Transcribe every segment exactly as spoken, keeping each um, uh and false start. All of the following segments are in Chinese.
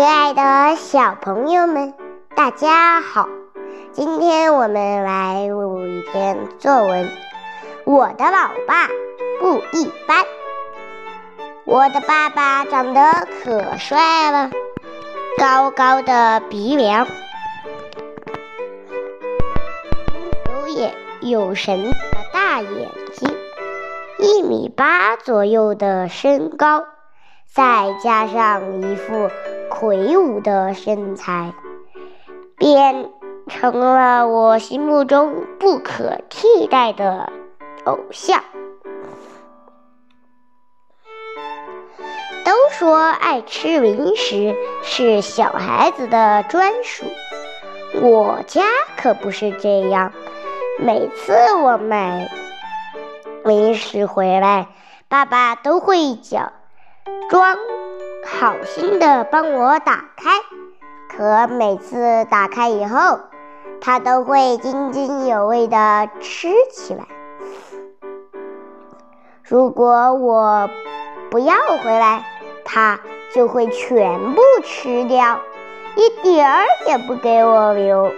亲爱的小朋友们，大家好！今天我们来录一篇作文。我的老爸不一般。我的爸爸长得可帅了，高高的鼻梁，有眼有神的大眼睛，一米八左右的身高，再加上一副魁梧的身材，便成了我心目中不可替代的偶像。都说爱吃零食是小孩子的专属，我家可不是这样。每次我买零食回来，爸爸都会讲装好心的帮我打开，可每次打开以后，他都会津津有味地吃起来。如果我不要回来，他就会全部吃掉，一点儿也不给我留。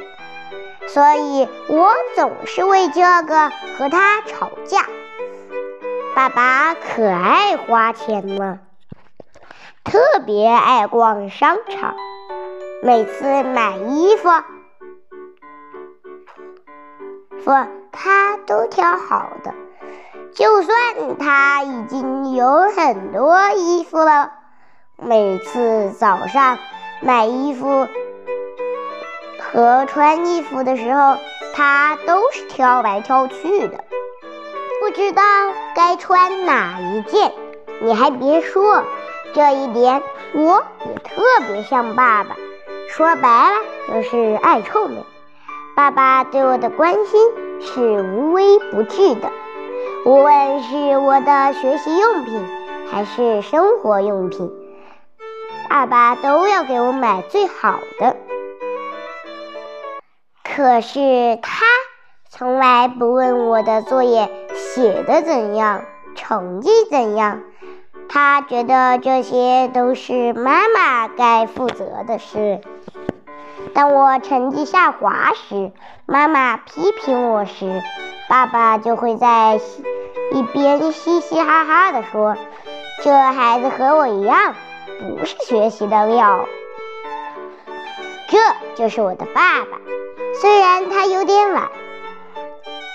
所以我总是为这个和他吵架。爸爸可爱花钱了，特别爱逛商场，每次买衣服，他都挑好的，就算他已经有很多衣服了。每次早上买衣服和穿衣服的时候，他都是挑来挑去的，不知道该穿哪一件。你还别说，这一点我也特别像爸爸，说白了就是爱臭美。爸爸对我的关心是无微不至的，无论是我的学习用品还是生活用品，爸爸都要给我买最好的。可是他从来不问我的作业写得怎样，成绩怎样，他觉得这些都是妈妈该负责的事。当我成绩下滑时，妈妈批评我时，爸爸就会在一边嘻嘻哈哈地说：“这孩子和我一样，不是学习的料。”这就是我的爸爸，虽然他有点懒，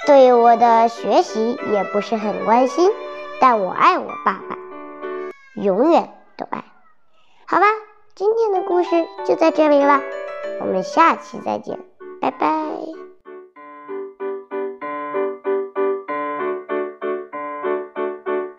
对我的学习也不是很关心，但我爱我爸爸，永远都爱。好吧，今天的故事就在这里了，我们下期再见，拜拜。